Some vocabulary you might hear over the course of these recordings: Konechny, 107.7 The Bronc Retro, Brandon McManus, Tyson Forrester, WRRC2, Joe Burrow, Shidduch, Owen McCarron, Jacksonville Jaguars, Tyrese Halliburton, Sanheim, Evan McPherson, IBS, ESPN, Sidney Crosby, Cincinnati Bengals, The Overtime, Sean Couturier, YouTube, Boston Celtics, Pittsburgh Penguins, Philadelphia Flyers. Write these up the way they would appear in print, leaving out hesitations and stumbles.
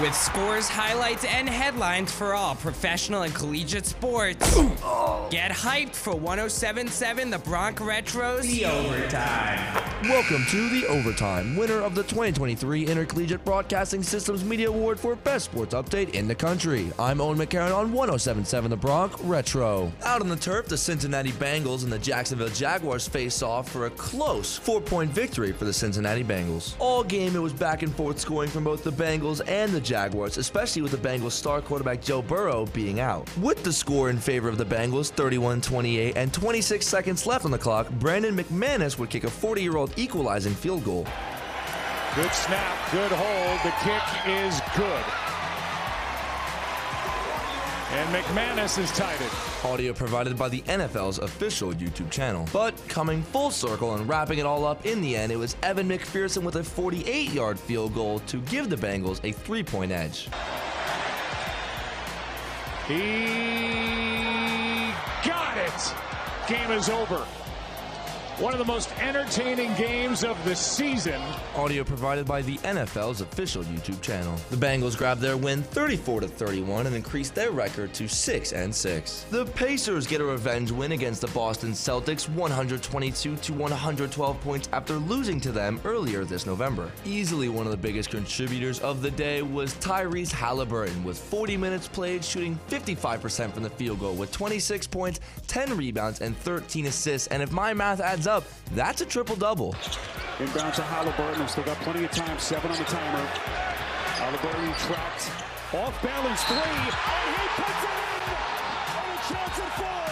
with scores, highlights, and headlines for all professional and collegiate sports. Get hyped for 107.7 The Bronc Retro's The Overtime. Welcome to The Overtime, winner of the 2023 Intercollegiate Broadcasting Systems Media Award for Best Sports Update in the country. I'm Owen McCarron on 107.7 The Bronc Retro. Out on the turf, the Cincinnati Bengals and the Jacksonville Jaguars face off for a close 4-point victory for the Cincinnati Bengals. All game, it was back and forth scoring from both the Bengals and the Jaguars, especially with the Bengals' star quarterback Joe Burrow being out. With the score in favor of the Bengals, 31-28, and 26 seconds left on the clock, Brandon McManus would kick a 40-year-old equalizing field goal. Good snap, good hold, the kick is good. And McManus has tied it. Audio provided by the NFL's official YouTube channel. But coming full circle and wrapping it all up in the end, it was Evan McPherson with a 48-yard field goal to give the Bengals a 3-point edge. He got it! Game is over. One of the most entertaining games of the season. Audio provided by the NFL's official YouTube channel. The Bengals grabbed their win 34-31 and increased their record to 6-6. The Pacers get a revenge win against the Boston Celtics, 122-112 points after losing to them earlier this November. Easily one of the biggest contributors of the day was Tyrese Halliburton, with 40 minutes played, shooting 55% from the field goal with 26 points, 10 rebounds, and 13 assists. And if my math adds up, that's a triple-double. Inbounds to Halliburton. They've still got plenty of time. 7 on the timer. Halliburton trapped. Off-balance three. And he puts it in! And he traps it forward!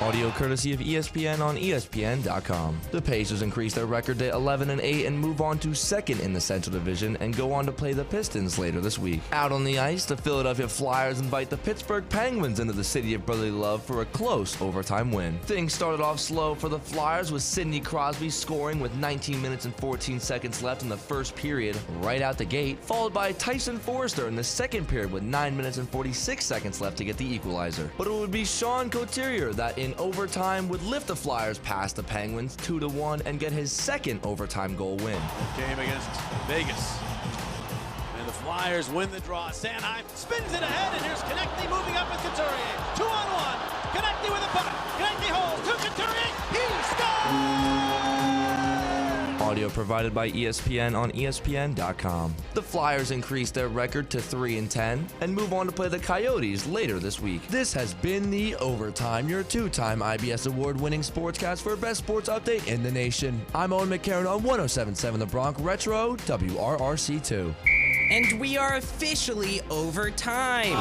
Audio courtesy of ESPN on ESPN.com. The Pacers increase their record to 11-8 and move on to second in the Central Division and go on to play the Pistons later this week. Out on the ice, the Philadelphia Flyers invite the Pittsburgh Penguins into the city of brotherly love for a close overtime win. Things started off slow for the Flyers with Sidney Crosby scoring with 19 minutes and 14 seconds left in the first period right out the gate, followed by Tyson Forrester in the second period with 9 minutes and 46 seconds left to get the equalizer. But it would be Sean Couturier that in overtime would lift the Flyers past the Penguins 2-1 and get his second overtime goal win. Game against Vegas. And the Flyers win the draw. Sanheim spins it ahead, and here's Konechny moving up with Couturier. 2-on-1. Konechny with a puck. Konechny holds to Couturier. He scores! Audio provided by ESPN on ESPN.com. The Flyers increase their record to 3-10 and move on to play the Coyotes later this week. This has been The Overtime, your two-time IBS award-winning sportscast for Best Sports Update in the nation. I'm Owen McCarron on 107.7 The Bronc Retro, WRRC2. And we are officially over time.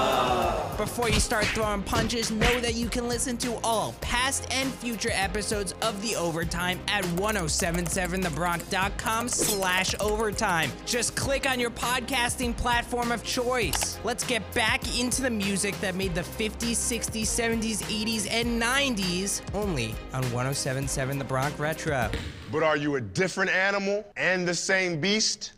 Before you start throwing punches, know that you can listen to all past and future episodes of The Overtime at 1077thebronc.com/overtime. Just click on your podcasting platform of choice. Let's get back into the music that made the 50s, 60s, 70s, 80s, and 90s only on 1077 The Bronc Retro. But are you a different animal and the same beast?